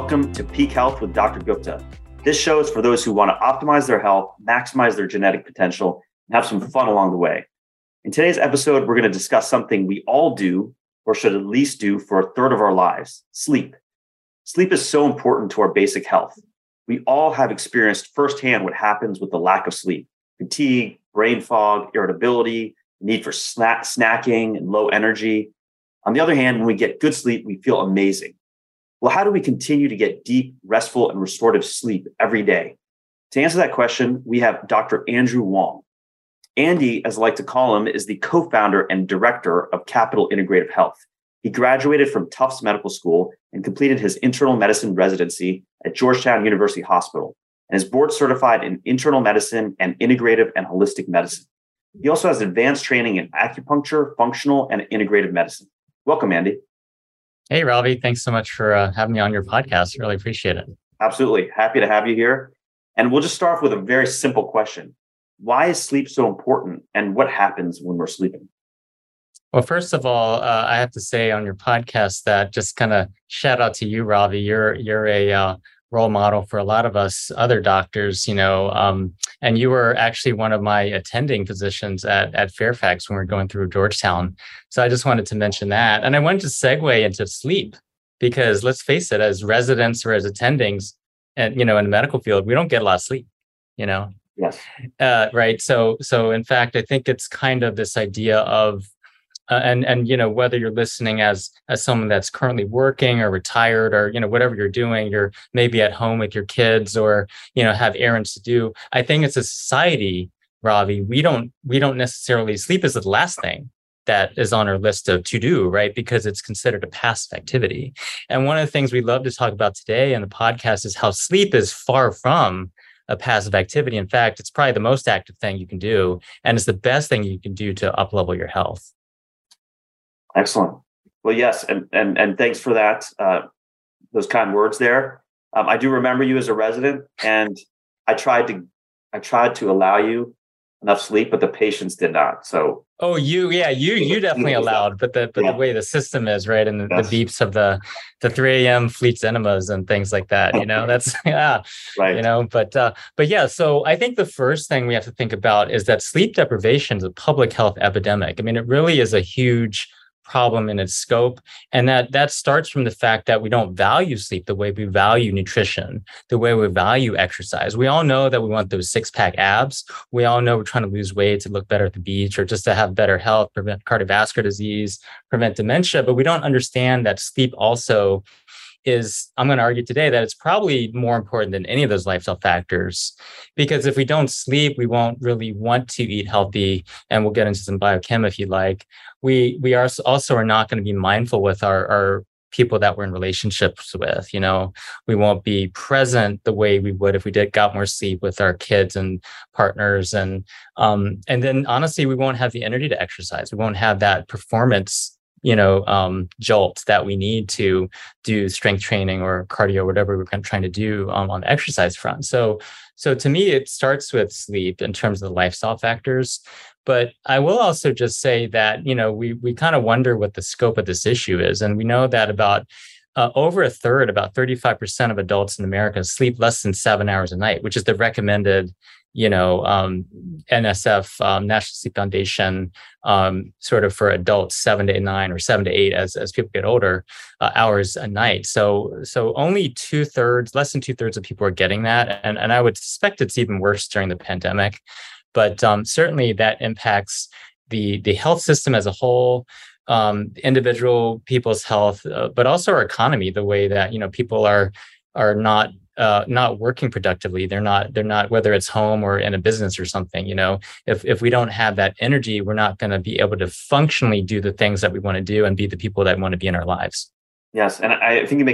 Welcome to Peak Health with Dr. Gupta. This show is for those who want to optimize their health, maximize their genetic potential, and have some fun along the way. In today's episode, we're going to discuss something we all do, or should at least do, for a third of our lives: sleep. Sleep is so important to our basic health. We all have experienced firsthand what happens with the lack of sleep: fatigue, brain fog, irritability, the need for snacking, and low energy. On the other hand, when we get good sleep, we feel amazing. Well, how do we continue to get deep, restful, and restorative sleep every day? To answer that question, we have Dr. Andrew Wong. Andy, as I like to call him, is the co-founder and director of Capital Integrative Health. He graduated from Tufts Medical School and completed his internal medicine residency at Georgetown University Hospital, and is board certified in internal medicine and integrative and holistic medicine. He also has advanced training in acupuncture, functional, and integrative medicine. Welcome, Andy. Hey, Ravi. Thanks so much for having me on your podcast. Really appreciate it. Absolutely. Happy to have you here. And we'll just start off with a very simple question. Why is sleep so important, and what happens when we're sleeping? Well, first of all, I have to say on your podcast that just kind of shout out to you, Ravi. You're a role model for a lot of us other doctors, and you were actually one of my attending physicians at Fairfax when we were going through Georgetown. So I just wanted to mention that. And I wanted to segue into sleep, because let's face it, as residents or as attendings and, in the medical field, we don't get a lot of sleep, Yes. Right. So in fact, I think it's kind of this idea of, whether you're listening as someone that's currently working or retired or, whatever you're doing, you're maybe at home with your kids or, have errands to do. I think as a society, Ravi, we don't necessarily, sleep is the last thing that is on our list of to-do, right? Because it's considered a passive activity. And one of the things we love to talk about today in the podcast is how sleep is far from a passive activity. In fact, it's probably the most active thing you can do. And it's the best thing you can do to uplevel your health. Excellent. Well, yes. And thanks for that. Those kind words there. I do remember you as a resident, and I tried to allow you enough sleep, but the patients did not. So. Oh, you definitely allowed, but the way the system is, right, and the beeps of the 3 a.m. Fleet's enemas and things like that, that's right, But yeah, so I think the first thing we have to think about is that sleep deprivation is a public health epidemic. I mean, it really is a huge problem in its scope, and that starts from the fact that we don't value sleep the way we value nutrition, the way we value exercise. We all know that we want those six-pack abs. We all know we're trying to lose weight to look better at the beach or just to have better health, prevent cardiovascular disease, prevent dementia, but we don't understand that sleep also is, I'm going to argue today, that it's probably more important than any of those lifestyle factors, because if we don't sleep, we won't really want to eat healthy. And we'll get into some biochem if you like. We are not going to be mindful with our people that we're in relationships with. We won't be present the way we would if we got more sleep with our kids and partners. And then honestly, we won't have the energy to exercise. We won't have that performance jolt that we need to do strength training or cardio, whatever we're trying to do on the exercise front. So to me, it starts with sleep in terms of the lifestyle factors. But I will also just say that, we kind of wonder what the scope of this issue is. And we know that about over a third, about 35% of adults in America sleep less than 7 hours a night, which is the recommended NSF, National Sleep Foundation, sort of for adults, 7 to 9 or 7 to 8 as people get older, hours a night. So only less than 2/3 of people are getting that. And I would suspect it's even worse during the pandemic. But certainly that impacts the health system as a whole, individual people's health, but also our economy, the way that, people are not working productively. They're not, whether it's home or in a business or something, if we don't have that energy, we're not going to be able to functionally do the things that we want to do and be the people that want to be in our lives. Yes. And I think you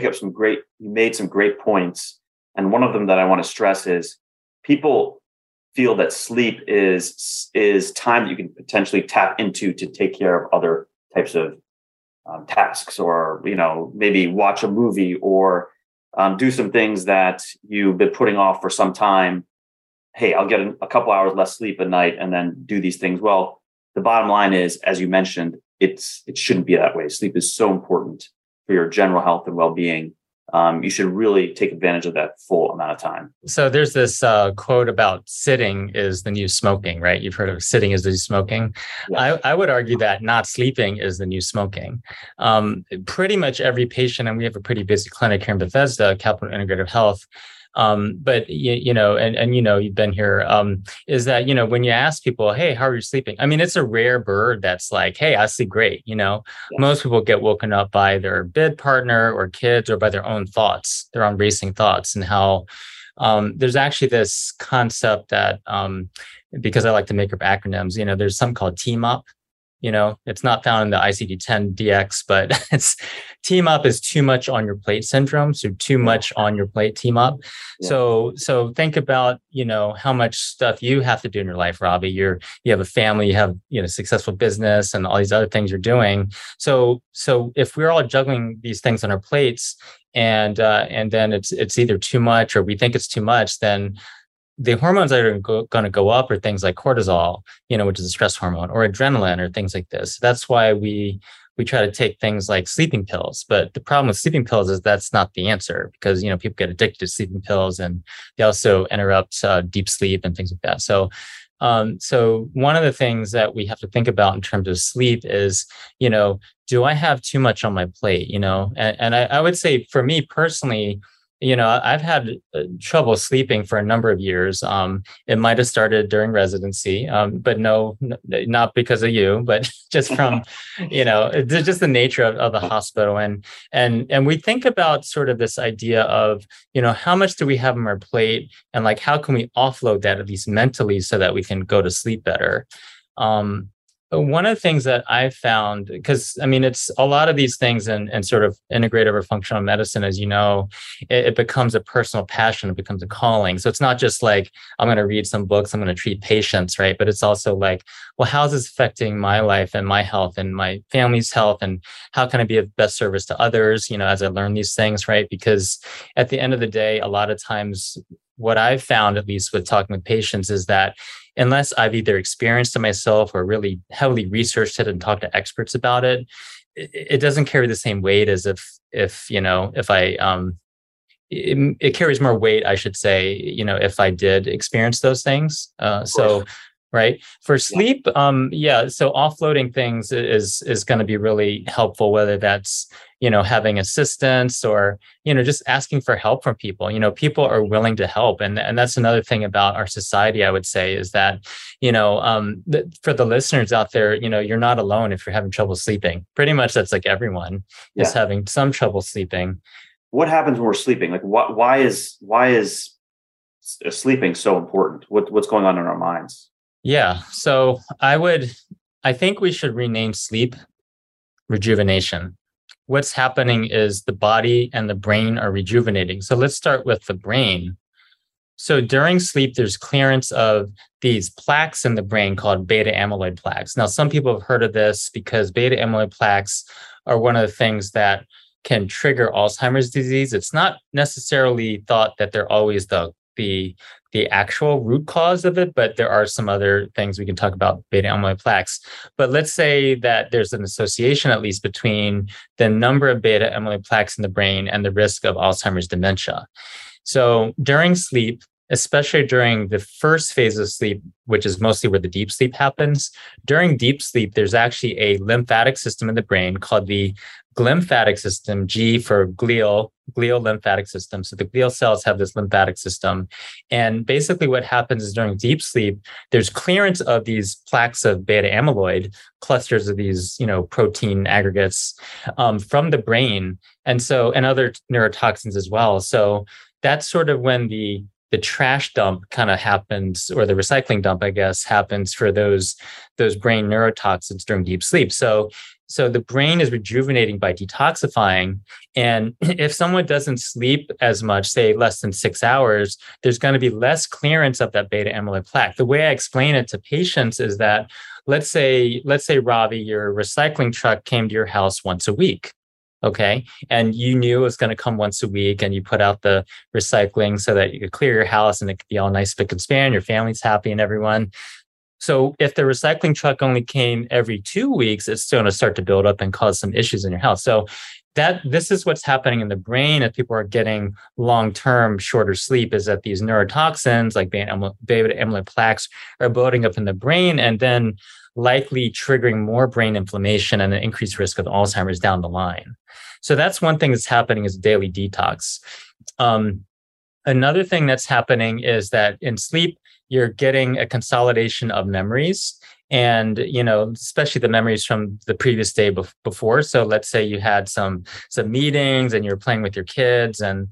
made some great points. And one of them that I want to stress is people feel that sleep is time that you can potentially tap into to take care of other types of tasks, or, maybe watch a movie or do some things that you've been putting off for some time. Hey, I'll get a couple hours less sleep at night and then do these things. Well, the bottom line is, as you mentioned, it shouldn't be that way. Sleep is so important for your general health and well-being. you should really take advantage of that full amount of time. So there's this quote about sitting is the new smoking, right? You've heard of sitting is the new smoking. Yeah. I would argue that not sleeping is the new smoking. Pretty much every patient, and we have a pretty busy clinic here in Bethesda, Capital Integrative Health, but you know, you've been here, is that, you know, when you ask people, hey, how are you sleeping? I mean, it's a rare bird that's like, hey, I sleep great. You know, yeah. Most people get woken up by their bed partner or kids or by their own thoughts, their own racing thoughts, and how there's actually this concept that because I like to make up acronyms, you know, there's some called TMOYP. You know, it's not found in the ICD-10 DX, but it's TMOYP is too much on your plate syndrome. So too much on your plate TMOYP. Yeah. So think about, you know, how much stuff you have to do in your life, Robbie. You have a family, you have, you know, successful business and all these other things you're doing. So if we're all juggling these things on our plates and then it's either too much or we think it's too much, then the hormones that are going to go up are things like cortisol, you know, which is a stress hormone, or adrenaline, or things like this. That's why we try to take things like sleeping pills. But the problem with sleeping pills is that's not the answer, because, you know, people get addicted to sleeping pills and they also interrupt deep sleep and things like that. So one of the things that we have to think about in terms of sleep is, you know, do I have too much on my plate? You know, and I would say for me personally, you know, I've had trouble sleeping for a number of years. It might have started during residency, but no, not because of you, but just from, you know, just the nature of the hospital. And we think about sort of this idea of, you know, how much do we have on our plate, and like how can we offload that at least mentally so that we can go to sleep better. One of the things that I've found, because I mean, it's a lot of these things and sort of integrative or functional medicine, as you know, it becomes a personal passion, it becomes a calling. So it's not just like, I'm going to read some books, I'm going to treat patients, right? But it's also like, well, how's this affecting my life and my health and my family's health? And how can I be of best service to others, you know, as I learn these things, right? Because at the end of the day, a lot of times, what I've found, at least with talking with patients, is that unless I've either experienced it myself or really heavily researched it and talked to experts about it, it doesn't carry the same weight as if you know, if I, it carries more weight, I should say, you know, if I did experience those things. So, right. For sleep, so offloading things is going to be really helpful, whether that's, you know, having assistance or, you know, just asking for help from people. You know, people are willing to help. And that's another thing about our society, I would say, is that, you know, for the listeners out there, you know, you're not alone if you're having trouble sleeping. Pretty much that's like everyone is having some trouble sleeping. What happens when we're sleeping? Like, why is sleeping so important? What's going on in our minds? Yeah. So I think we should rename sleep rejuvenation. What's happening is the body and the brain are rejuvenating. So let's start with the brain. So during sleep, there's clearance of these plaques in the brain called beta amyloid plaques. Now, some people have heard of this because beta amyloid plaques are one of the things that can trigger Alzheimer's disease. It's not necessarily thought that they're always the actual root cause of it, but there are some other things we can talk about beta amyloid plaques. But let's say that there's an association, at least, between the number of beta amyloid plaques in the brain and the risk of Alzheimer's dementia. So during sleep, especially during the first phase of sleep, which is mostly where the deep sleep happens, during deep sleep, there's actually a lymphatic system in the brain called the glymphatic system, G for glial lymphatic system. So the glial cells have this lymphatic system. And basically what happens is during deep sleep, there's clearance of these plaques of beta amyloid, clusters of these, you know, protein aggregates from the brain. And other neurotoxins as well. So that's sort of when the trash dump kind of happens, or the recycling dump, I guess, happens for those brain neurotoxins during deep sleep. So the brain is rejuvenating by detoxifying. And if someone doesn't sleep as much, say less than 6 hours, there's going to be less clearance of that beta amyloid plaque. The way I explain it to patients is that, let's say, Robbie, your recycling truck came to your house once a week. Okay. And you knew it was going to come once a week, and you put out the recycling so that you could clear your house and it could be all nice spick and span, your family's happy and everyone. So if the recycling truck only came every 2 weeks, it's still going to start to build up and cause some issues in your house. So This is what's happening in the brain as people are getting long-term shorter sleep, is that these neurotoxins like beta amyloid plaques are building up in the brain and then likely triggering more brain inflammation and an increased risk of Alzheimer's down the line. So that's one thing that's happening is daily detox. Another thing that's happening is that in sleep, you're getting a consolidation of memories. And, you know, especially the memories from the previous day before. So let's say you had some meetings and you're playing with your kids and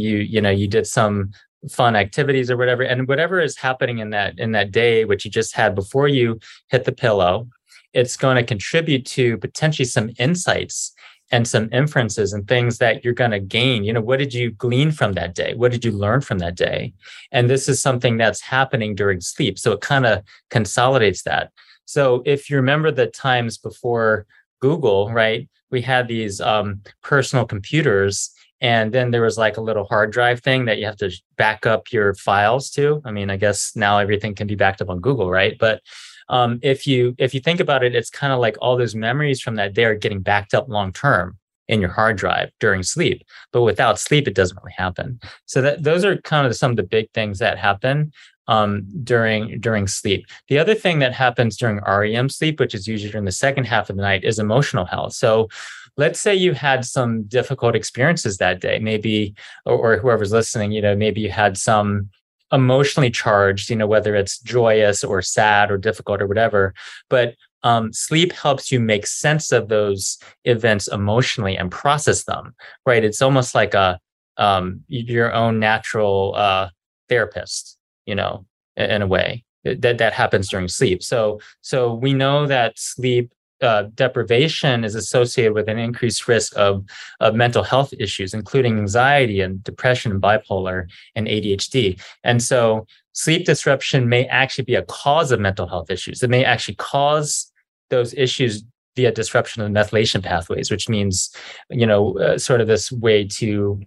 you did some fun activities or whatever. And whatever is happening in that day, which you just had before you hit the pillow, it's going to contribute to potentially some insights and some inferences and things that you're going to gain. You know, what did you glean from that day? What did you learn from that day? And this is something that's happening during sleep. So it kind of consolidates that. So if you remember the times before Google, right, we had these personal computers, and then there was like a little hard drive thing that you have to back up your files to. I mean, I guess now everything can be backed up on Google, right? But if you think about it, it's kind of like all those memories from that day are getting backed up long-term in your hard drive during sleep. But without sleep, it doesn't really happen. So those are kind of some of the big things that happen during sleep. The other thing that happens during REM sleep, which is usually during the second half of the night, is emotional health. So let's say you had some difficult experiences that day, maybe, or whoever's listening, you know, maybe you had some emotionally charged, you know, whether it's joyous or sad or difficult or whatever. But sleep helps you make sense of those events emotionally and process them, right? It's almost like a your own natural therapist, you know, in a way that happens during sleep. So we know that sleep deprivation is associated with an increased risk of mental health issues, including anxiety and depression and bipolar and ADHD. And so sleep disruption may actually be a cause of mental health issues. It may actually cause those issues via disruption of the methylation pathways, which means, you know, sort of this way to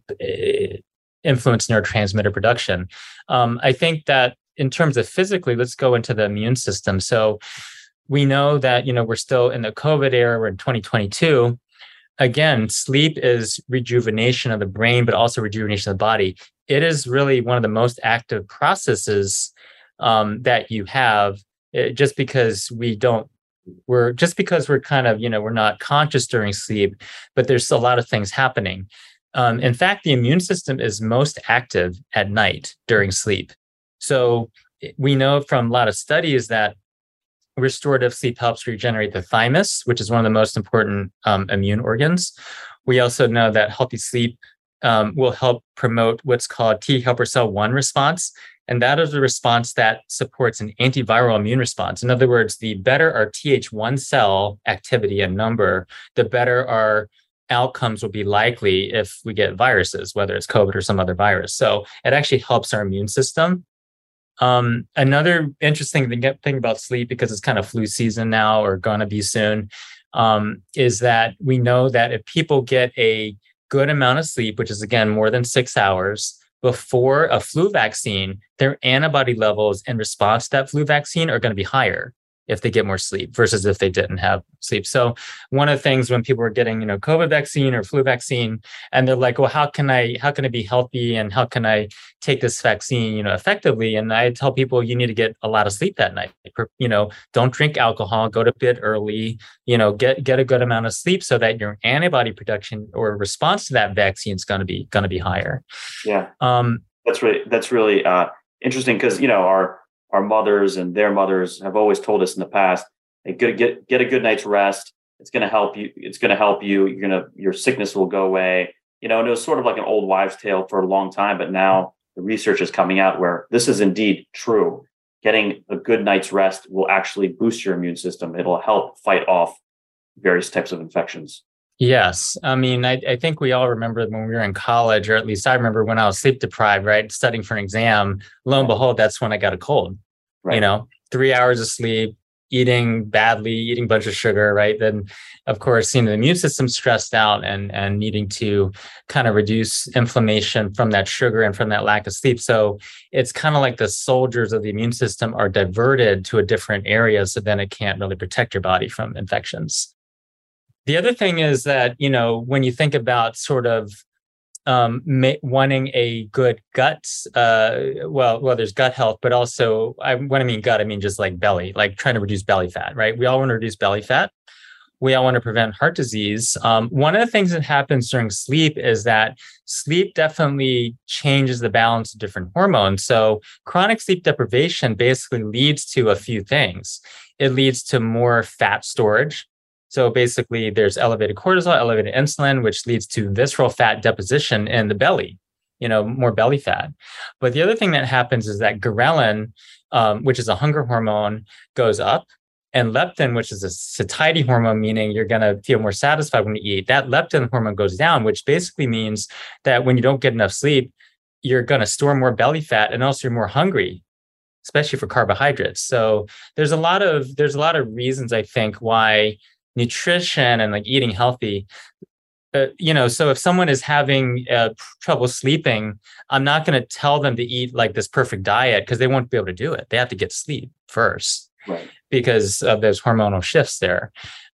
influence neurotransmitter production. I think that in terms of physically, let's go into the immune system. So we know that, you know, we're still in the COVID era, we're in 2022. Again, sleep is rejuvenation of the brain, but also rejuvenation of the body. It is really one of the most active processes that you have, just because we're kind of, you know, we're not conscious during sleep, but there's a lot of things happening. In fact, the immune system is most active at night during sleep. So we know from a lot of studies that restorative sleep helps regenerate the thymus, which is one of the most important immune organs. We also know that healthy sleep will help promote what's called T helper cell one response. And that is a response that supports an antiviral immune response. In other words, the better our Th1 cell activity and number, the better our outcomes will be likely if we get viruses, whether it's COVID or some other virus. So it actually helps our immune system. Another interesting thing about sleep, because it's kind of flu season now or going to be soon, is that we know that if people get a good amount of sleep, which is, again, more than 6 hours before a flu vaccine, their antibody levels in response to that flu vaccine are going to be higher if they get more sleep versus if they didn't have sleep. So one of the things when people are getting, you know, COVID vaccine or flu vaccine, and they're like, well, how can I be healthy? And how can I take this vaccine, you know, effectively? And I tell people, you need to get a lot of sleep that night. You know, don't drink alcohol, go to bed early, you know, get a good amount of sleep so that your antibody production or response to that vaccine is going to be higher. Yeah. That's really interesting. 'Cause, you know, our mothers and their mothers have always told us in the past, hey, get a good night's rest. It's going to help you. Your sickness will go away. You know, and it was sort of like an old wives' tale for a long time, but now the research is coming out where this is indeed true. Getting a good night's rest will actually boost your immune system. It'll help fight off various types of infections. Yes. I mean, I think we all remember when we were in college, or at least I remember when I was sleep deprived, right? Studying for an exam, lo and behold, that's when I got a cold, right. You know, 3 hours of sleep, eating a bunch of sugar, right? Then, of course, you know, the immune system stressed out and needing to kind of reduce inflammation from that sugar and from that lack of sleep. So it's kind of like the soldiers of the immune system are diverted to a different area. So then it can't really protect your body from infections. The other thing is that, you know, when you think about sort of wanting a good gut, well, there's gut health, but also when I mean gut, I mean just like belly, like trying to reduce belly fat, right? We all want to reduce belly fat. We all want to prevent heart disease. One of the things that happens during sleep is that sleep definitely changes the balance of different hormones. So chronic sleep deprivation basically leads to a few things. It leads to more fat storage. So basically there's elevated cortisol, elevated insulin, which leads to visceral fat deposition in the belly, you know, more belly fat. But the other thing that happens is that ghrelin, which is a hunger hormone, goes up. And leptin, which is a satiety hormone, meaning you're going to feel more satisfied when you eat, that leptin hormone goes down, which basically means that when you don't get enough sleep, you're going to store more belly fat, and also you're more hungry, especially for carbohydrates. So there's a lot of reasons, I think, why nutrition and like eating healthy, you know, so if someone is having trouble sleeping, I'm not going to tell them to eat like this perfect diet because they won't be able to do it. They have to get sleep first. Right. Because of those hormonal shifts there.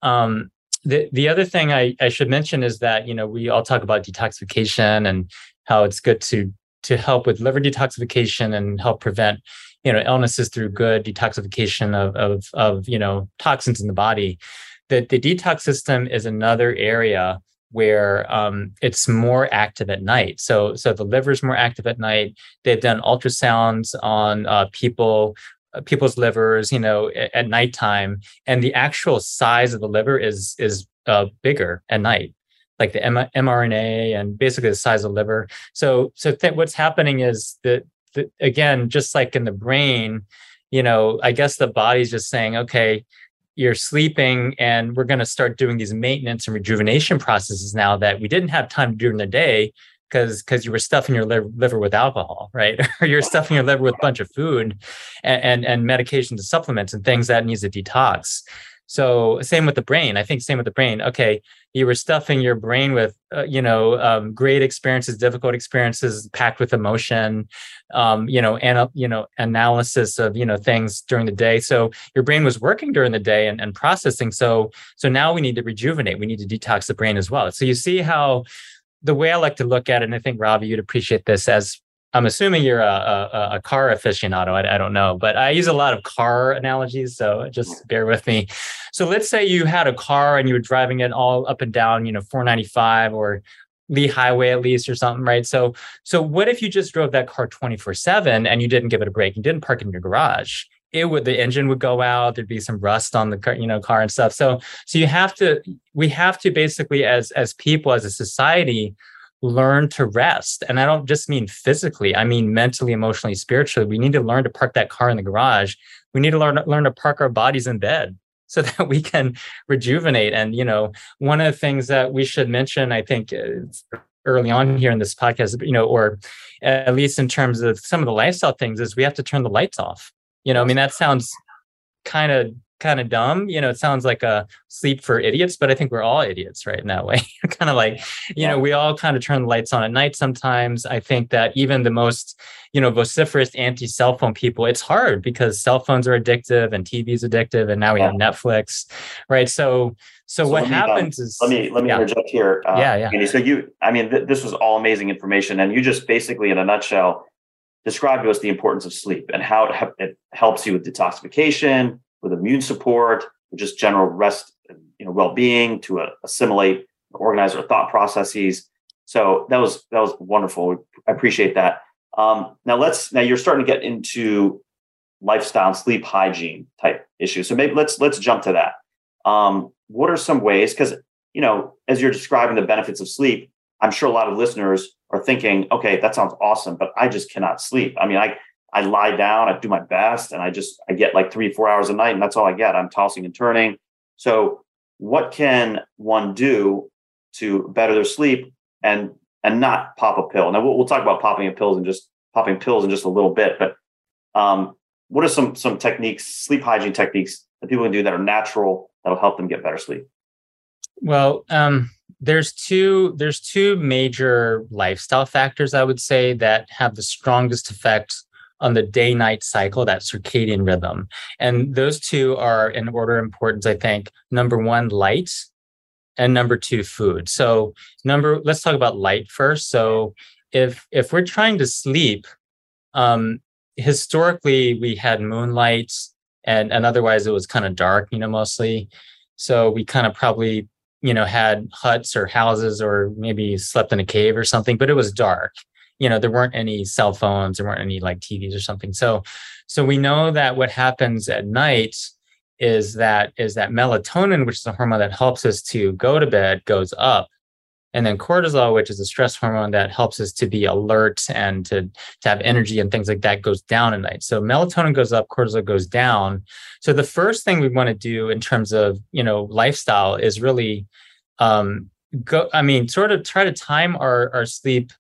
The other thing I should mention is that, you know, we all talk about detoxification and how it's good to help with liver detoxification and help prevent, you know, illnesses through good detoxification of you know, toxins in the body. The detox system is another area where it's more active at night. So the liver is more active at night. They've done ultrasounds on people's livers, you know, at nighttime, and the actual size of the liver is bigger at night, like the mRNA and basically the size of the liver. So what's happening is that again, just like in the brain, you know, I guess the body's just saying, okay, you're sleeping, and we're going to start doing these maintenance and rejuvenation processes now that we didn't have time to do in the day because you were stuffing your liver with alcohol, right? Or you're stuffing your liver with a bunch of food and medications and supplements and things that needs a detox. So same with the brain. I think same with the brain. Okay, you were stuffing your brain with, great experiences, difficult experiences, packed with emotion, analysis of, you know, things during the day. So your brain was working during the day and processing. So now we need to rejuvenate. We need to detox the brain as well. So you see how... The way I like to look at it, and I think, Ravi, you'd appreciate this, as I'm assuming you're a car aficionado. I don't know, but I use a lot of car analogies, so just bear with me. So let's say you had a car and you were driving it all up and down, you know, 495 or Lee Highway at least or something, right? So what if you just drove that car 24/7 and you didn't give it a break? You didn't park it in your garage. The engine would go out, there'd be some rust on the car, you know, car and stuff. So we have to basically as people, as a society, learn to rest. And I don't just mean physically, I mean mentally, emotionally, spiritually. We need to learn to park that car in the garage. We need to learn to park our bodies in bed so that we can rejuvenate. And, you know, one of the things that we should mention, I think, early on here in this podcast, you know, or at least in terms of some of the lifestyle things, is we have to turn the lights off. You know, I mean, that sounds kind of dumb. You know, it sounds like a sleep for idiots, but I think we're all idiots, right? In that way, kind of like, you know, we all kind of turn the lights on at night sometimes. I think that even the most, you know, vociferous anti-cell phone people, it's hard because cell phones are addictive and TV is addictive, and now we have Netflix, right? So what happens is let me interject here. Andy, so you, I mean, this was all amazing information, and you just basically, in a nutshell, describe to us the importance of sleep and how it helps you with detoxification, with immune support, with just general rest, and, you know, well-being, to assimilate, organize our thought processes. So that was wonderful. I appreciate that. Now you're starting to get into lifestyle and sleep hygiene type issues. So maybe let's jump to that. What are some ways? Because, you know, as you're describing the benefits of sleep, I'm sure a lot of listeners are thinking, okay, that sounds awesome, but I just cannot sleep. I mean, I lie down, I do my best, and I get like 3-4 hours a night, and that's all I get. I'm tossing and turning. So what can one do to better their sleep and not pop a pill? Now we'll talk about popping pills in just a little bit, but what are some techniques, sleep hygiene techniques, that people can do that are natural that'll help them get better sleep? Well, there's two major lifestyle factors, I would say, that have the strongest effect on the day-night cycle, that circadian rhythm. And those two are in order of importance, I think. Number one, light. and number two, food. So let's talk about light first. So if we're trying to sleep, historically we had moonlight and otherwise it was kind of dark, mostly. So we kind of probably, had huts or houses or maybe slept in a cave or something, but it was dark. There weren't any cell phones, there weren't any like TVs or something. So we know that what happens at night is that melatonin, which is a hormone that helps us to go to bed, goes up. And then cortisol, which is a stress hormone that helps us to be alert and to have energy and things like that, goes down at night. So melatonin goes up, cortisol goes down. So the first thing we want to do in terms of, lifestyle is really, sort of try to time our sleep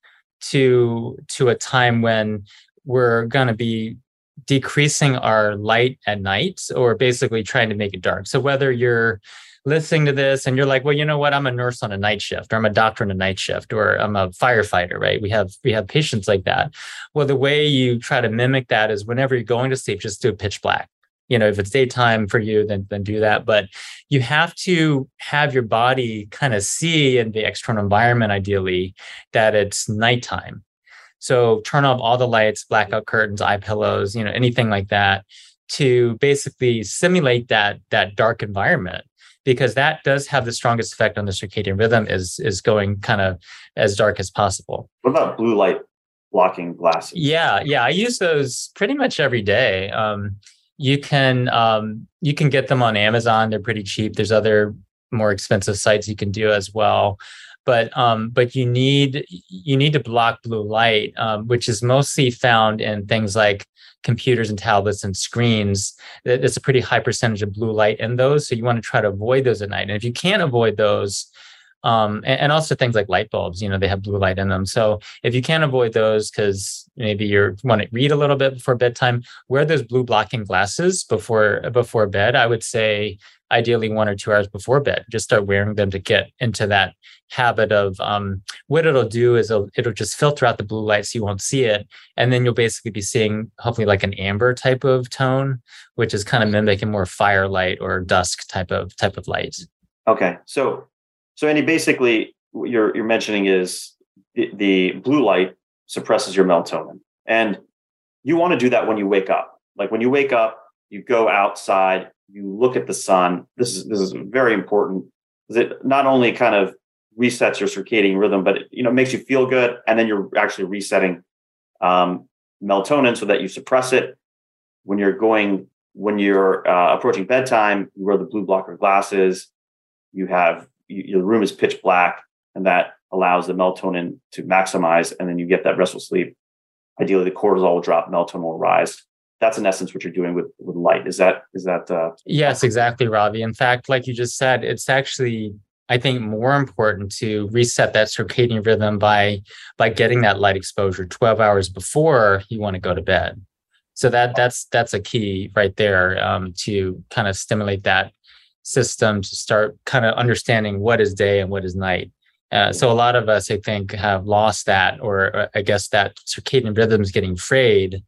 to a time when we're going to be decreasing our light at night, or basically trying to make it dark. So whether you're listening to this and you're like, well, you know what, I'm a nurse on a night shift, or I'm a doctor on a night shift, or I'm a firefighter, right? We have patients like that. Well, the way you try to mimic that is whenever you're going to sleep, just do pitch black. If it's daytime for you, then do that. But you have to have your body kind of see in the external environment, ideally, that it's nighttime. So turn off all the lights, blackout curtains, eye pillows, anything like that, to basically simulate that dark environment, because that does have the strongest effect on the circadian rhythm, is going kind of as dark as possible. What about blue light blocking glasses? Yeah, I use those pretty much every day. You can get them on Amazon. They're pretty cheap. There's other more expensive sites you can do as well. But you need to block blue light, which is mostly found in things like computers and tablets and screens. It's a pretty high percentage of blue light in those. So you want to try to avoid those at night. And if you can't avoid those, and also things like light bulbs, they have blue light in them. So if you can't avoid those, because maybe you want to read a little bit before bedtime, wear those blue blocking glasses before bed. I would say ideally 1 or 2 hours before bed, just start wearing them to get into that habit of what it'll do is it'll just filter out the blue light so you won't see it. And then you'll basically be seeing hopefully like an amber type of tone, which is kind of mimicking more firelight or dusk type of light. Okay. So Andy, basically what you're mentioning is the blue light suppresses your melatonin, and you want to do that when you wake up. Like when you wake up, you go outside, you look at the sun. This is very important, because it not only kind of resets your circadian rhythm, but it, makes you feel good. And then you're actually resetting melatonin so that you suppress it. When you're approaching bedtime, you wear the blue blocker glasses. Your room is pitch black, and that allows the melatonin to maximize. And then you get that restful sleep. Ideally, the cortisol will drop, melatonin will rise. That's in essence what you're doing with light. Is that Yes, exactly, Ravi. In fact, like you just said, it's actually, I think, more important to reset that circadian rhythm by getting that light exposure 12 hours before you want to go to bed. So that's a key right there, to kind of stimulate that system to start kind of understanding what is day and what is night. So a lot of us, I think, have lost that, or I guess that circadian rhythm is getting frayed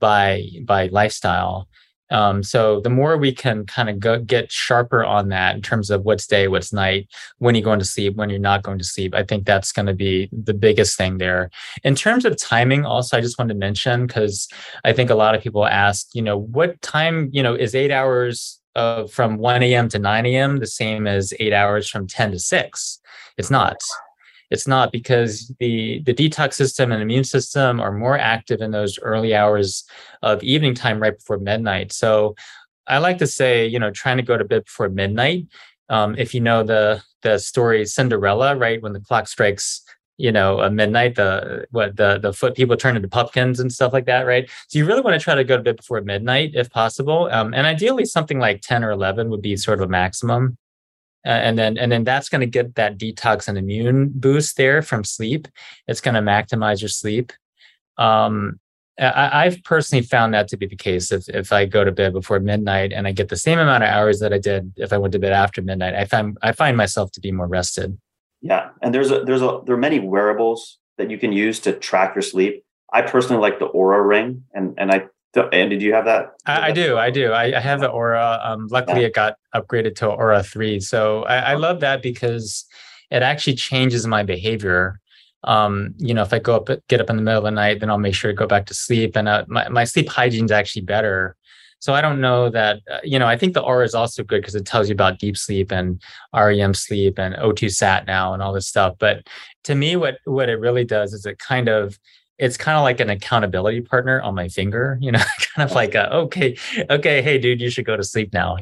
by lifestyle. So the more we can kind of get sharper on that in terms of what's day, what's night, when you're going to sleep, when you're not going to sleep, I think that's going to be the biggest thing there. In terms of timing, also, I just wanted to mention, because I think a lot of people ask, what time, is 8 hours from 1 a.m. to 9 a.m. the same as 8 hours from 10 to 6? It's not. It's not, because the detox system and immune system are more active in those early hours of evening time right before midnight. So I like to say, trying to go to bed before midnight. If you know the story Cinderella, right? When the clock strikes, midnight, the foot people turn into pumpkins and stuff like that, right? So you really want to try to go to bed before midnight if possible. And ideally something like 10 or 11 would be sort of a maximum. And then that's going to get that detox and immune boost there from sleep. It's going to maximize your sleep. I've personally found that to be the case. If I go to bed before midnight and I get the same amount of hours that I did if I went to bed after midnight, I find myself to be more rested. Yeah, and there are many wearables that you can use to track your sleep. I personally like the Oura ring, and I Andy, do you have that? I do. I have the Oura. Luckily, it got upgraded to Oura 3. So I love that because it actually changes my behavior. If I get up in the middle of the night, then I'll make sure to go back to sleep. And my sleep hygiene is actually better. So I don't know that, I think the Oura is also good because it tells you about deep sleep and REM sleep and O2 sat now and all this stuff. But to me, what it really does is it's kind of like an accountability partner on my finger, kind of like, okay, hey, dude, you should go to sleep now,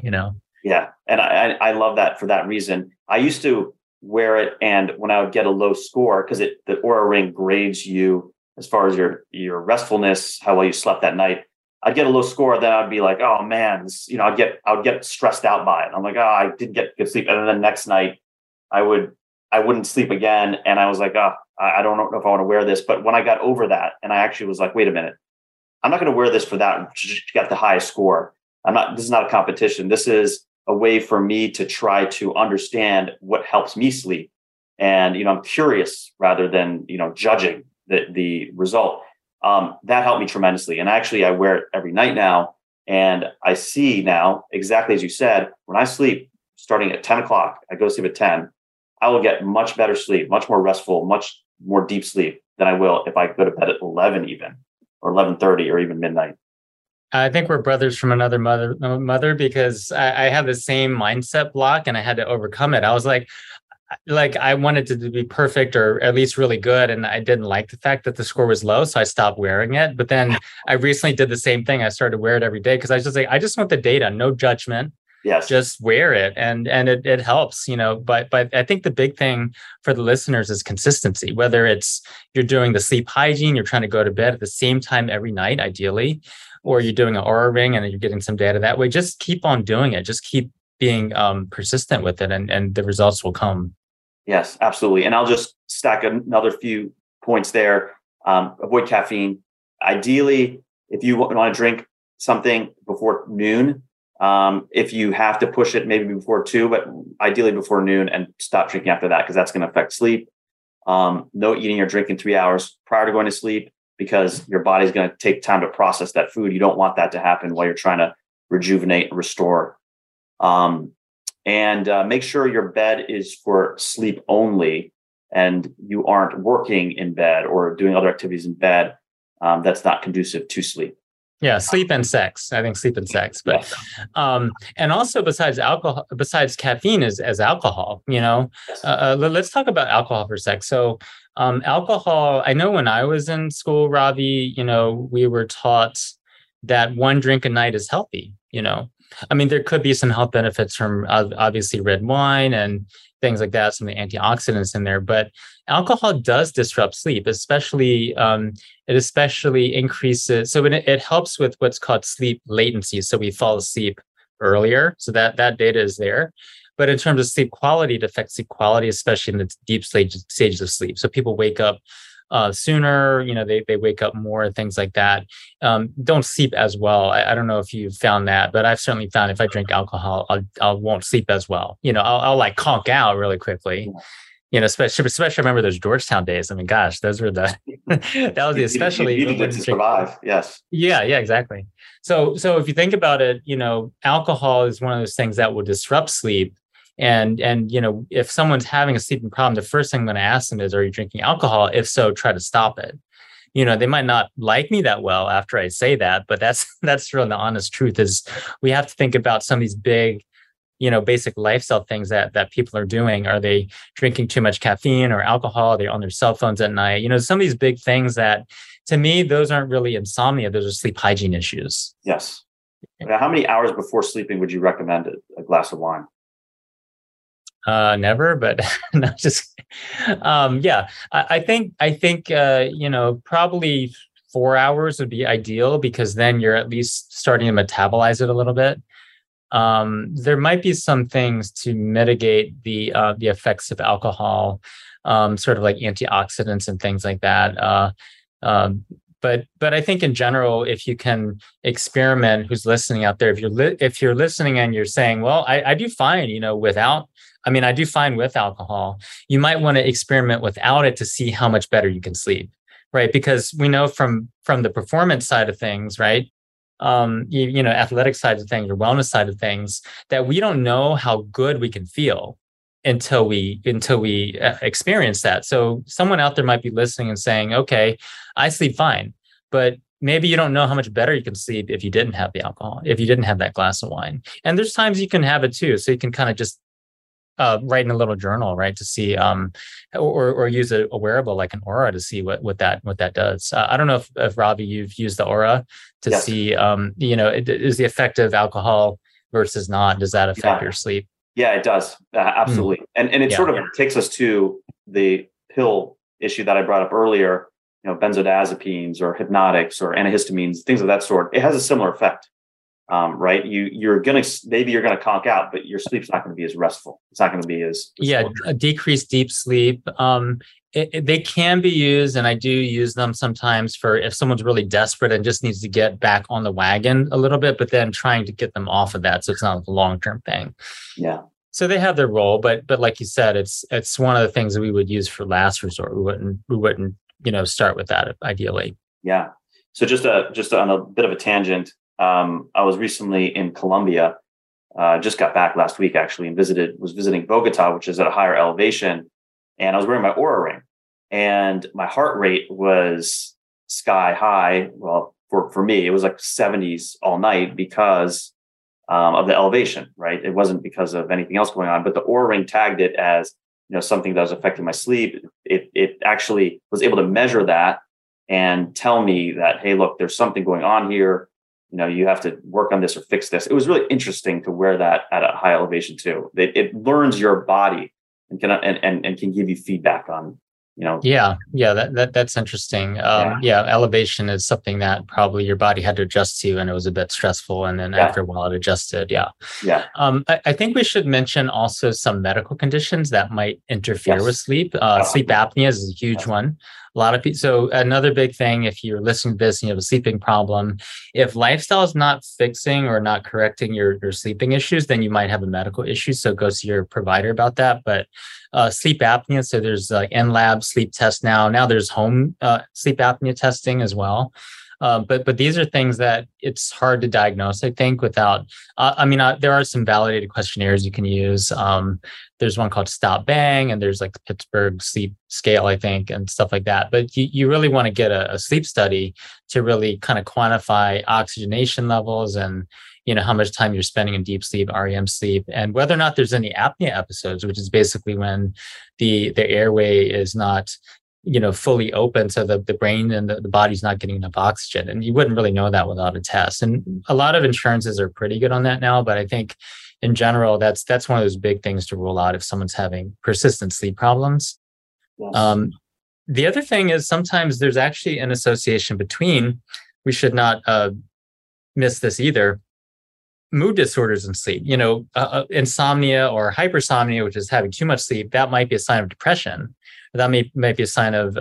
Yeah. And I love that for that reason. I used to wear it. And when I would get a low score, because the Oura ring grades you as far as your restfulness, how well you slept that night, I'd get a low score. Then I'd be like, oh man, I'd get stressed out by it. I'm like, oh, I didn't get good sleep. And then the next night I wouldn't sleep again. And I was like, I don't know if I want to wear this. But when I got over that, and I actually was like, wait a minute, I'm not going to wear this for that. Got the highest score. This is not a competition. This is a way for me to try to understand what helps me sleep. And, I'm curious rather than, judging the result. That helped me tremendously. And actually, I wear it every night now. And I see now, exactly as you said, when I sleep starting at 10 o'clock, I go to sleep at 10. I will get much better sleep, much more restful, much more deep sleep than I will if I go to bed at 11 even, or 11:30, or even midnight. I think we're brothers from another mother because I had the same mindset block and I had to overcome it. I was like I wanted to be perfect or at least really good. And I didn't like the fact that the score was low. So I stopped wearing it. But then I recently did the same thing. I started to wear it every day because I was just like, I just want the data, no judgment. Yes. Just wear it. And it helps, but I think the big thing for the listeners is consistency, whether it's you're doing the sleep hygiene, you're trying to go to bed at the same time every night, ideally, or you're doing an Oura ring and you're getting some data that way. Just keep on doing it. Just keep being persistent with it and the results will come. Yes, absolutely. And I'll just stack another few points there. Avoid caffeine. Ideally, if you want to drink something before noon, if you have to push it, maybe before 2, but ideally before noon, and stop drinking after that, because that's going to affect sleep. No eating or drinking 3 hours prior to going to sleep, because your body's going to take time to process that food. You don't want that to happen while you're trying to rejuvenate and restore. And make sure your bed is for sleep only, and you aren't working in bed or doing other activities in bed. That's not conducive to sleep. Yeah, sleep and sex. I think sleep and sex, but and also besides caffeine as alcohol. Let's talk about alcohol for a sec. So, alcohol. I know when I was in school, Ravi, we were taught that one drink a night is healthy. There could be some health benefits from obviously red wine and things like that, some of the antioxidants in there, but alcohol does disrupt sleep, especially increases. So it helps with what's called sleep latency. So we fall asleep earlier. So that data is there, but in terms of sleep quality, it affects sleep quality, especially in the deep stages of sleep. So people wake up sooner, they wake up more, things like that. Don't sleep as well. I don't know if you've found that, but I've certainly found if I drink alcohol, I won't sleep as well. I'll like conk out really quickly, especially I remember those Georgetown days. I mean, gosh, those were especially you needed to survive. Yes. Yeah, exactly. So if you think about it, alcohol is one of those things that will disrupt sleep. And if someone's having a sleeping problem, the first thing I'm going to ask them is, are you drinking alcohol? If so, try to stop it. They might not like me that well after I say that, but that's really the honest truth is we have to think about some of these big, basic lifestyle things that people are doing. Are they drinking too much caffeine or alcohol? Are they on their cell phones at night? Some of these big things that, to me, those aren't really insomnia. Those are sleep hygiene issues. Yes. Now, how many hours before sleeping would you recommend a glass of wine? Never, but not just, I think probably 4 hours would be ideal because then you're at least starting to metabolize it a little bit. There might be some things to mitigate the effects of alcohol, sort of like antioxidants and things like that. But I think in general, if you can experiment, who's listening out there, if you're listening and you're saying, well, I do fine, I do fine with alcohol. You might want to experiment without it to see how much better you can sleep, right? Because we know from the performance side of things, right? athletic side of things or wellness side of things, that we don't know how good we can feel until we experience that. So someone out there might be listening and saying, okay, I sleep fine, but maybe you don't know how much better you can sleep if you didn't have the alcohol, if you didn't have that glass of wine. And there's times you can have it too. So you can kind of just write in a little journal, right, to see, or use a wearable like an Oura to see what that does. I don't know if Ravi, you've used the Oura to yes. see, is the effect of alcohol versus not, does that affect yeah. your sleep? Yeah, it does. Absolutely. Mm. And it yeah. sort of takes us to the pill issue that I brought up earlier, benzodiazepines or hypnotics or antihistamines, things of that sort. It has a similar effect. Right. You're going to conk out, but your sleep's not going to be as restful. It's not going to be as. Yeah. A decreased deep sleep. They can be used, and I do use them sometimes for if someone's really desperate and just needs to get back on the wagon a little bit, but then trying to get them off of that. So it's not a long-term thing. Yeah. So they have their role, but like you said, it's one of the things that we would use for last resort. We wouldn't, start with that ideally. Yeah. So just on a bit of a tangent. I was recently in Colombia, just got back last week actually, and was visiting Bogota, which is at a higher elevation. And I was wearing my Oura ring and my heart rate was sky high. Well, for me, it was like 70s all night because of the elevation, right? It wasn't because of anything else going on, but the Oura ring tagged it as, something that was affecting my sleep. It actually was able to measure that and tell me that, hey, look, there's something going on here. You have to work on this or fix this. It was really interesting to wear that at a high elevation too. It learns your body and can give you feedback on, Yeah. That's interesting. Elevation is something that probably your body had to adjust to, and it was a bit stressful. And then after a while, it adjusted. Yeah. Yeah. I think we should mention also some medical conditions that might interfere yes. with sleep. Sleep apnea is a huge yes. one. A lot of people. So another big thing, if you're listening to this and you have a sleeping problem, if lifestyle is not fixing or not correcting your sleeping issues, then you might have a medical issue. So go see your provider about that. But sleep apnea. So there's N-Lab sleep test now. Now there's home sleep apnea testing as well. But these are things that it's hard to diagnose, I think, without, there are some validated questionnaires you can use. There's one called Stop Bang, and there's like the Pittsburgh Sleep Scale, I think, and stuff like that. But you really want to get a sleep study to really kind of quantify oxygenation levels and, how much time you're spending in deep sleep, REM sleep, and whether or not there's any apnea episodes, which is basically when the airway is not fully open. So the brain and the body's not getting enough oxygen. And you wouldn't really know that without a test. And a lot of insurances are pretty good on that now. But I think in general, that's one of those big things to rule out if someone's having persistent sleep problems. Yes. The other thing is sometimes there's actually an association between, we should not miss this either, mood disorders and sleep. Insomnia or hypersomnia, which is having too much sleep, that might be a sign of depression. That might be a sign of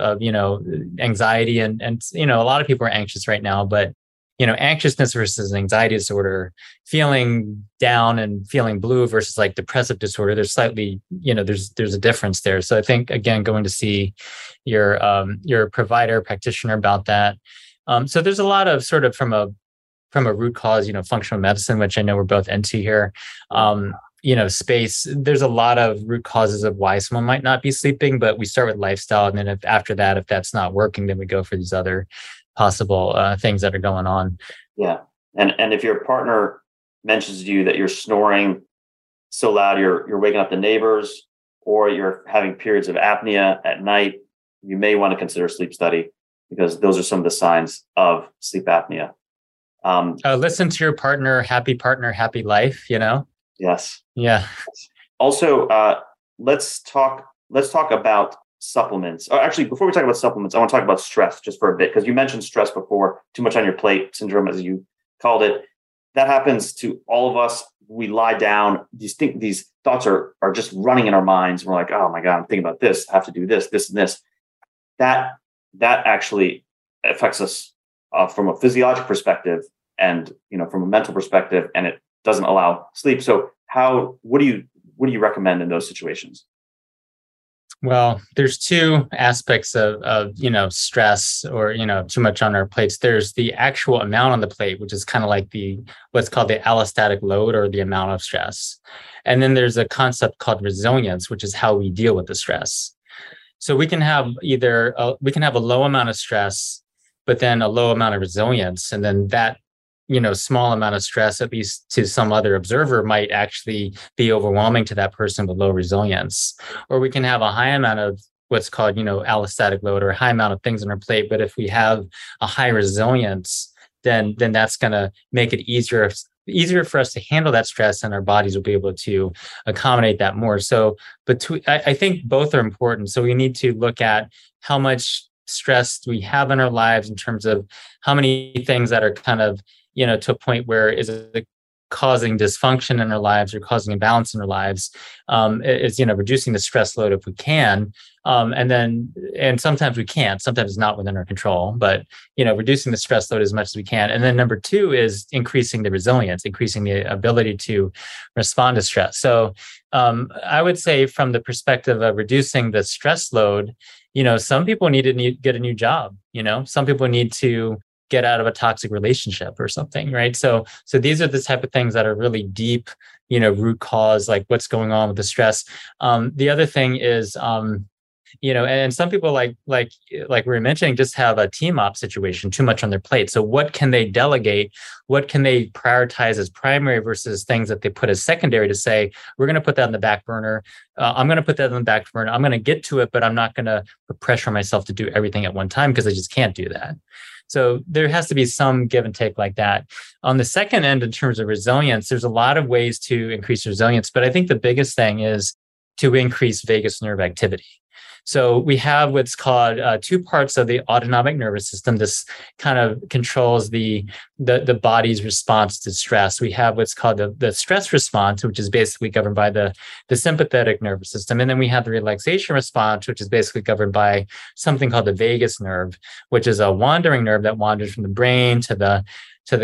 anxiety. And a lot of people are anxious right now, but, anxiousness versus anxiety disorder, feeling down and feeling blue versus like depressive disorder, there's slightly, there's a difference there. So I think, again, going to see your provider, practitioner about that. So there's a lot of sort of from a root cause, functional medicine, which I know we're both into here, space, there's a lot of root causes of why someone might not be sleeping, but we start with lifestyle. And then after that, if that's not working, then we go for these other possible things that are going on. Yeah. And if your partner mentions to you that you're snoring so loud, you're waking up the neighbors, or you're having periods of apnea at night, you may want to consider a sleep study because those are some of the signs of sleep apnea. Listen to your partner, happy life, Yes. Yeah. Also, let's talk about supplements. Oh, actually, before we talk about supplements, I want to talk about stress just for a bit, because you mentioned stress before, too much on your plate syndrome, as you called it. That happens to all of us. We lie down. These thoughts are just running in our minds. We're like, oh my God, I'm thinking about this. I have to do this, this, and this. That actually affects us from a physiologic perspective and, from a mental perspective, and it doesn't allow sleep. So what do you recommend in those situations? Well, there's two aspects of stress or, too much on our plates. There's the actual amount on the plate, which is kind of like what's called the allostatic load or the amount of stress. And then there's a concept called resilience, which is how we deal with the stress. So we can have a low amount of stress, but then a low amount of resilience. And then that, small amount of stress, at least to some other observer, might actually be overwhelming to that person with low resilience. Or we can have a high amount of what's called, allostatic load or a high amount of things on our plate. But if we have a high resilience, then that's going to make it easier for us to handle that stress, and our bodies will be able to accommodate that more. So, I think both are important. So we need to look at how much stress we have in our lives in terms of how many things that are kind of, to a point where is it causing dysfunction in our lives or causing imbalance in our lives, is reducing the stress load if we can. And sometimes we can't, sometimes it's not within our control, but, reducing the stress load as much as we can. And then number two is increasing the resilience, increasing the ability to respond to stress. So I would say from the perspective of reducing the stress load, some people need to get a new job, some people need to get out of a toxic relationship or something, right? So these are the type of things that are really deep, root cause, like what's going on with the stress. The other thing is, and some people like we were mentioning, just have a TMOYP situation, too much on their plate. So what can they delegate? What can they prioritize as primary versus things that they put as secondary to say, we're going to put that on the back burner. I'm going to get to it, but I'm not going to pressure myself to do everything at one time because I just can't do that. So there has to be some give and take like that. On the second end, in terms of resilience, there's a lot of ways to increase resilience, but I think the biggest thing is to increase vagus nerve activity. So we have what's called two parts of the autonomic nervous system. This kind of controls the body's response to stress. We have what's called the stress response, which is basically governed by the sympathetic nervous system. And then we have the relaxation response, which is basically governed by something called the vagus nerve, which is a wandering nerve that wanders from the brain to the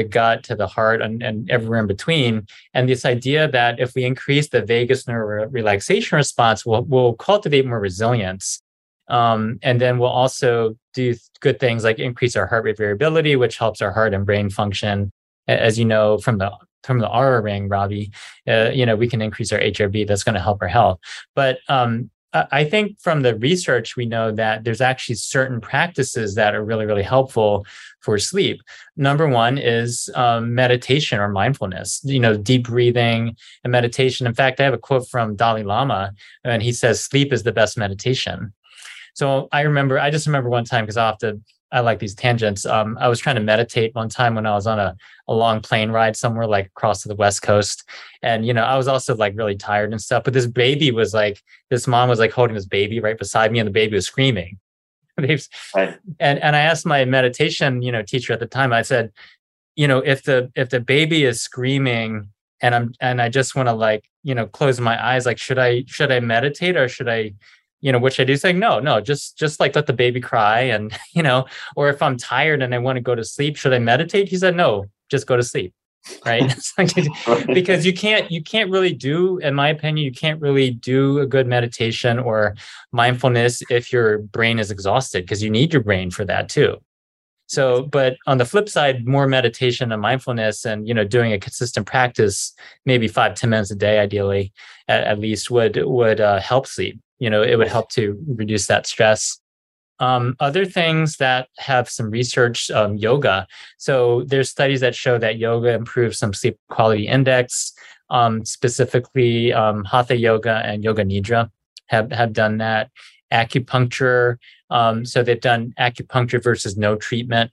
gut, to the heart, and everywhere in between. And this idea that if we increase the vagus nerve relaxation response, we'll cultivate more resilience. And then we'll also do good things like increase our heart rate variability, which helps our heart and brain function. As you know, from the Oura ring, Robbie, we can increase our HRV. That's going to help our health. But I think from the research, we know that there's actually certain practices that are really, really helpful for sleep. Number one is meditation or mindfulness, deep breathing and meditation. In fact, I have a quote from Dalai Lama, and he says, sleep is the best meditation. So I just remember one time, because I like these tangents. I was trying to meditate one time when I was on a long plane ride somewhere like across to the West Coast. And, I was also like really tired and stuff, but this mom was like holding this baby right beside me and the baby was screaming. And I asked my meditation, teacher at the time, I said, if the baby is screaming and I just want to close my eyes, like, should I meditate or should I, what should I do? Saying, no, just like let the baby cry. And, or if I'm tired and I want to go to sleep, should I meditate? He said, no, just go to sleep. Right. Because you can't really do, in my opinion, you can't really do a good meditation or mindfulness if your brain is exhausted, because you need your brain for that too. So, but on the flip side, more meditation and mindfulness and, doing a consistent practice, maybe 5-10 minutes a day, ideally, at least would help sleep. It would help to reduce that stress. Other things that have some research, yoga. So there's studies that show that yoga improves some sleep quality index, specifically hatha yoga and yoga nidra have done that. Acupuncture. So they've done acupuncture versus no treatment.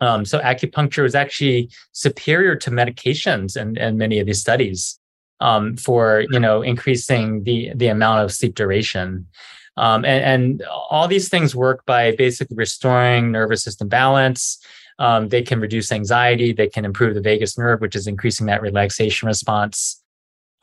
So acupuncture is actually superior to medications in many of these studies for, increasing the amount of sleep duration. And all these things work by basically restoring nervous system balance. They can reduce anxiety. They can improve the vagus nerve, which is increasing that relaxation response.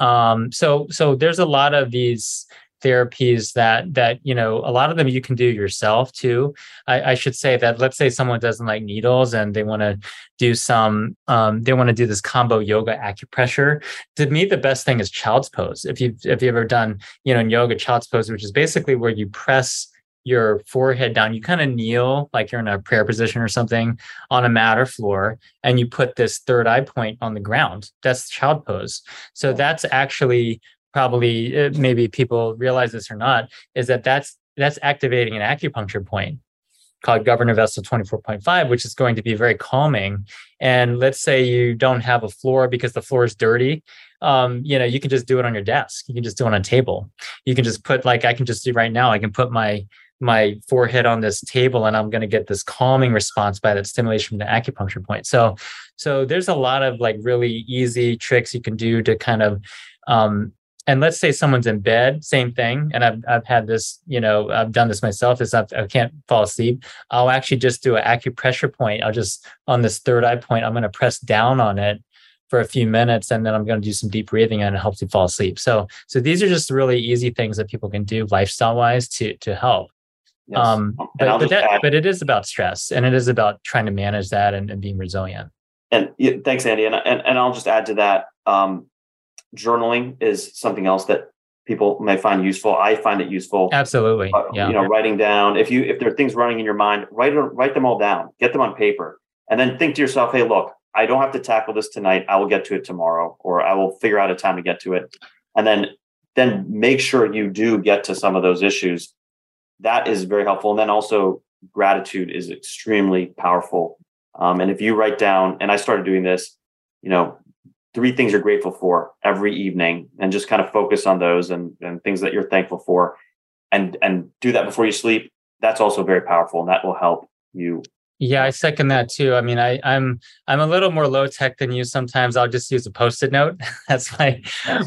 So there's a lot of these therapies that you know, a lot of them you can do yourself too. I should say that, let's say someone doesn't like needles and they want to do some, they want to do this combo yoga acupressure. To me, the best thing is child's pose. If you've ever done, you know, in yoga, child's pose, which is basically where you press your forehead down, you kind of kneel like you're in a prayer position or something on a mat or floor, and you put this third eye point on the ground. That's child pose. So that's actually probably, maybe people realize this or not, is that that's activating an acupuncture point called governor vessel 24.5, which is going to be very calming. And let's say you don't have a floor because the floor is dirty. You know, you can just do it on your desk. You can just do it on a table. You can just put, like I can just do right now, I can put my forehead on this table and I'm going to get this calming response by that stimulation from the acupuncture point. So there's a lot of like really easy tricks you can do to kind of, and let's say someone's in bed, same thing. And I've had this, you know, I've done this myself, is I can't fall asleep. I'll actually just do an acupressure point. I'll just, on this third eye point, I'm going to press down on it for a few minutes, and then I'm going to do some deep breathing, and it helps you fall asleep. So these are just really easy things that people can do lifestyle-wise to help. Yes. But it is about stress, and it is about trying to manage that and being resilient. And yeah, thanks, Andy. And I'll just add to that. Journaling is something else that people may find useful. I find it useful. Absolutely. Yeah. You know, writing down, if there are things running in your mind, write them all down, get them on paper, and then think to yourself, hey, look, I don't have to tackle this tonight. I will get to it tomorrow, or I will figure out a time to get to it. And then make sure you do get to some of those issues. That is very helpful. And then also gratitude is extremely powerful. And if you write down, and I started doing this, you know, 3 things you're grateful for every evening, and just kind of focus on those and things that you're thankful for, and do that before you sleep. That's also very powerful, and that will help you. Yeah, I second that too. I mean, I'm a little more low tech than you. Sometimes I'll just use a Post-it note. That's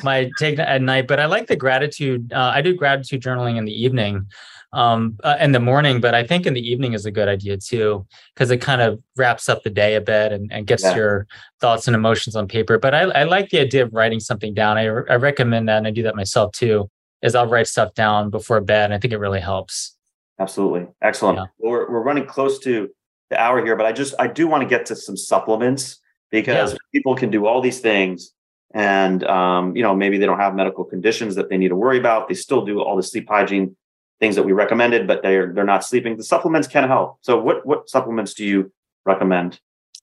my take at night. But I like the gratitude. I do gratitude journaling in the evening, in the morning. But I think in the evening is a good idea too, because it kind of wraps up the day a bit and gets your thoughts and emotions on paper. But I like the idea of writing something down. I recommend that, and I do that myself too. Is I'll write stuff down before bed, and I think it really helps. Absolutely, excellent. Yeah. Well, we're running close to the hour here, but I do want to get to some supplements, because people can do all these things, and you know, maybe they don't have medical conditions that they need to worry about. They still do all the sleep hygiene things that we recommended, but they're not sleeping. The supplements can help. So what supplements do you recommend,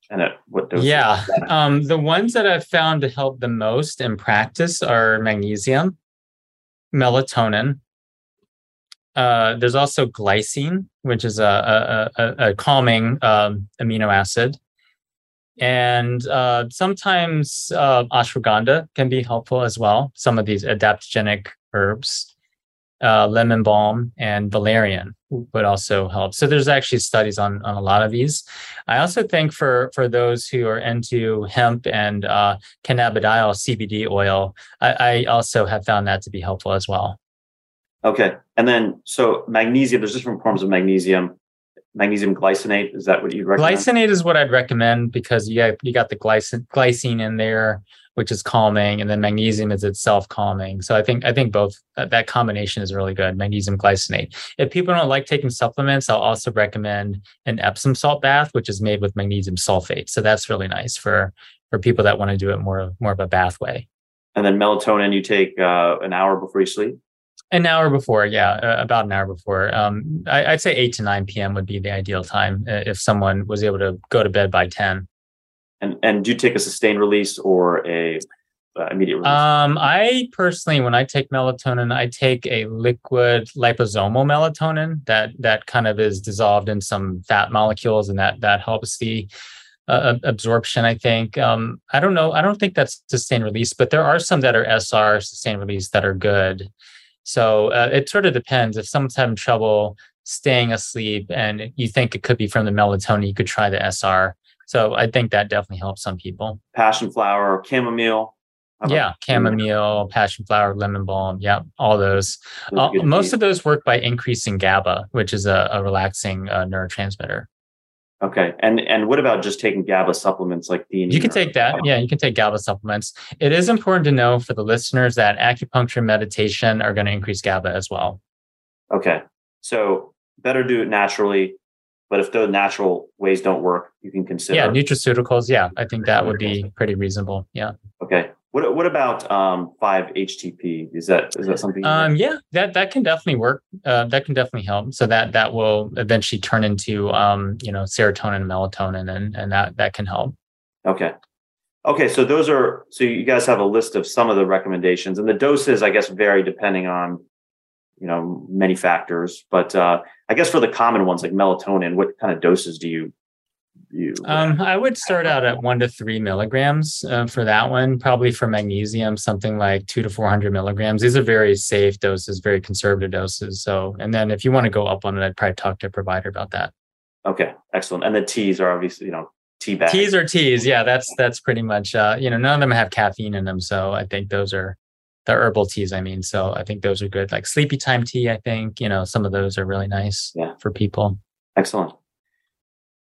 and at what dose? Yeah. The ones that I've found to help the most in practice are magnesium, melatonin. There's also glycine, which is a calming amino acid. And sometimes ashwagandha can be helpful as well. Some of these adaptogenic herbs, lemon balm and valerian would also help. So there's actually studies on a lot of these. I also think for those who are into hemp and cannabidiol, CBD oil, I also have found that to be helpful as well. Okay. And then, so magnesium, there's different forms of magnesium. Magnesium glycinate, is that what you recommend? Glycinate is what I'd recommend, because you got the glycine in there, which is calming, and then magnesium is itself calming. So I think both, that combination is really good, magnesium glycinate. If people don't like taking supplements, I'll also recommend an Epsom salt bath, which is made with magnesium sulfate. So that's really nice for people that want to do it more of a bath way. And then melatonin, you take an hour before you sleep? An hour before, about an hour before. I'd say 8 to 9 p.m. would be the ideal time if someone was able to go to bed by 10. And do you take a sustained release or a immediate release? I personally, when I take melatonin, I take a liquid liposomal melatonin that kind of is dissolved in some fat molecules, and that helps the absorption, I think. I don't know. I don't think that's sustained release, but there are some that are SR, sustained release, that are good. So it sort of depends. If someone's having trouble staying asleep and you think it could be from the melatonin, you could try the SR. So I think that definitely helps some people. Passion flower, chamomile. Chamomile, passion flower, lemon balm. Yeah, all those. Most of those work by increasing GABA, which is a relaxing neurotransmitter. Okay. And what about just taking GABA supplements like theanine? You can take that. Yeah, you can take GABA supplements. It is important to know for the listeners that acupuncture and meditation are going to increase GABA as well. Okay. So better do it naturally. But if those natural ways don't work, you can consider. Yeah, nutraceuticals. Yeah, I think that would be pretty reasonable. Yeah. Okay. What about 5-HTP? Is that something? That can definitely work. That can definitely help. So that will eventually turn into serotonin and melatonin, and that can help. Okay. So you guys have a list of some of the recommendations, and the doses I guess vary depending on many factors. But I guess for the common ones like melatonin, what kind of doses do you? I would start out at 1 to 3 milligrams for that one. Probably for magnesium, something like 200 to 400 milligrams. These are very safe doses, very conservative doses. So, and then if you want to go up on it, I'd probably talk to a provider about that. Okay, excellent. And the teas are obviously, tea bags. Teas are teas. Yeah, that's pretty much. None of them have caffeine in them, so I think those are the herbal teas. So I think those are good. Like sleepy time tea. I think some of those are really nice for people. Excellent.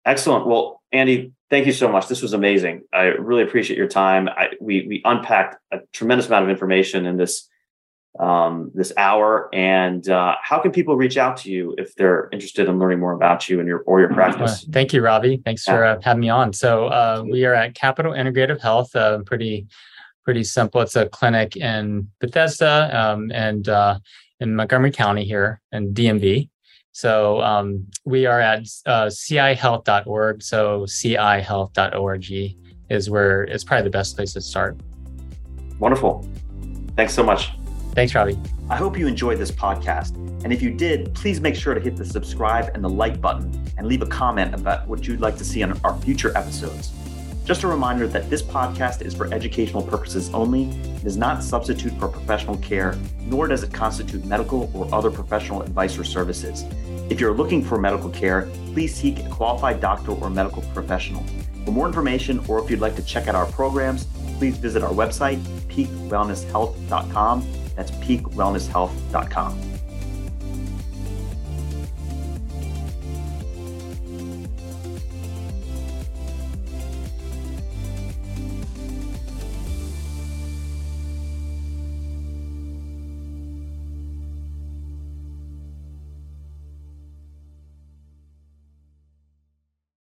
Excellent. Well, Andy, thank you so much. This was amazing. I really appreciate your time. We unpacked a tremendous amount of information in this hour. And how can people reach out to you if they're interested in learning more about you and your practice? Thank you, Robbie. Thanks for having me on. So we are at Capital Integrative Health. Pretty simple. It's a clinic in Bethesda and in Montgomery County here in DMV. So we are at cihealth.org. So cihealth.org is where it's probably the best place to start. Wonderful. Thanks so much. Thanks, Robbie. I hope you enjoyed this podcast. And if you did, please make sure to hit the subscribe and the like button and leave a comment about what you'd like to see on our future episodes. Just a reminder that this podcast is for educational purposes only. It does not substitute for professional care, nor does it constitute medical or other professional advice or services. If you're looking for medical care, please seek a qualified doctor or medical professional. For more information, or if you'd like to check out our programs, please visit our website, peakwellnesshealth.com. That's peakwellnesshealth.com.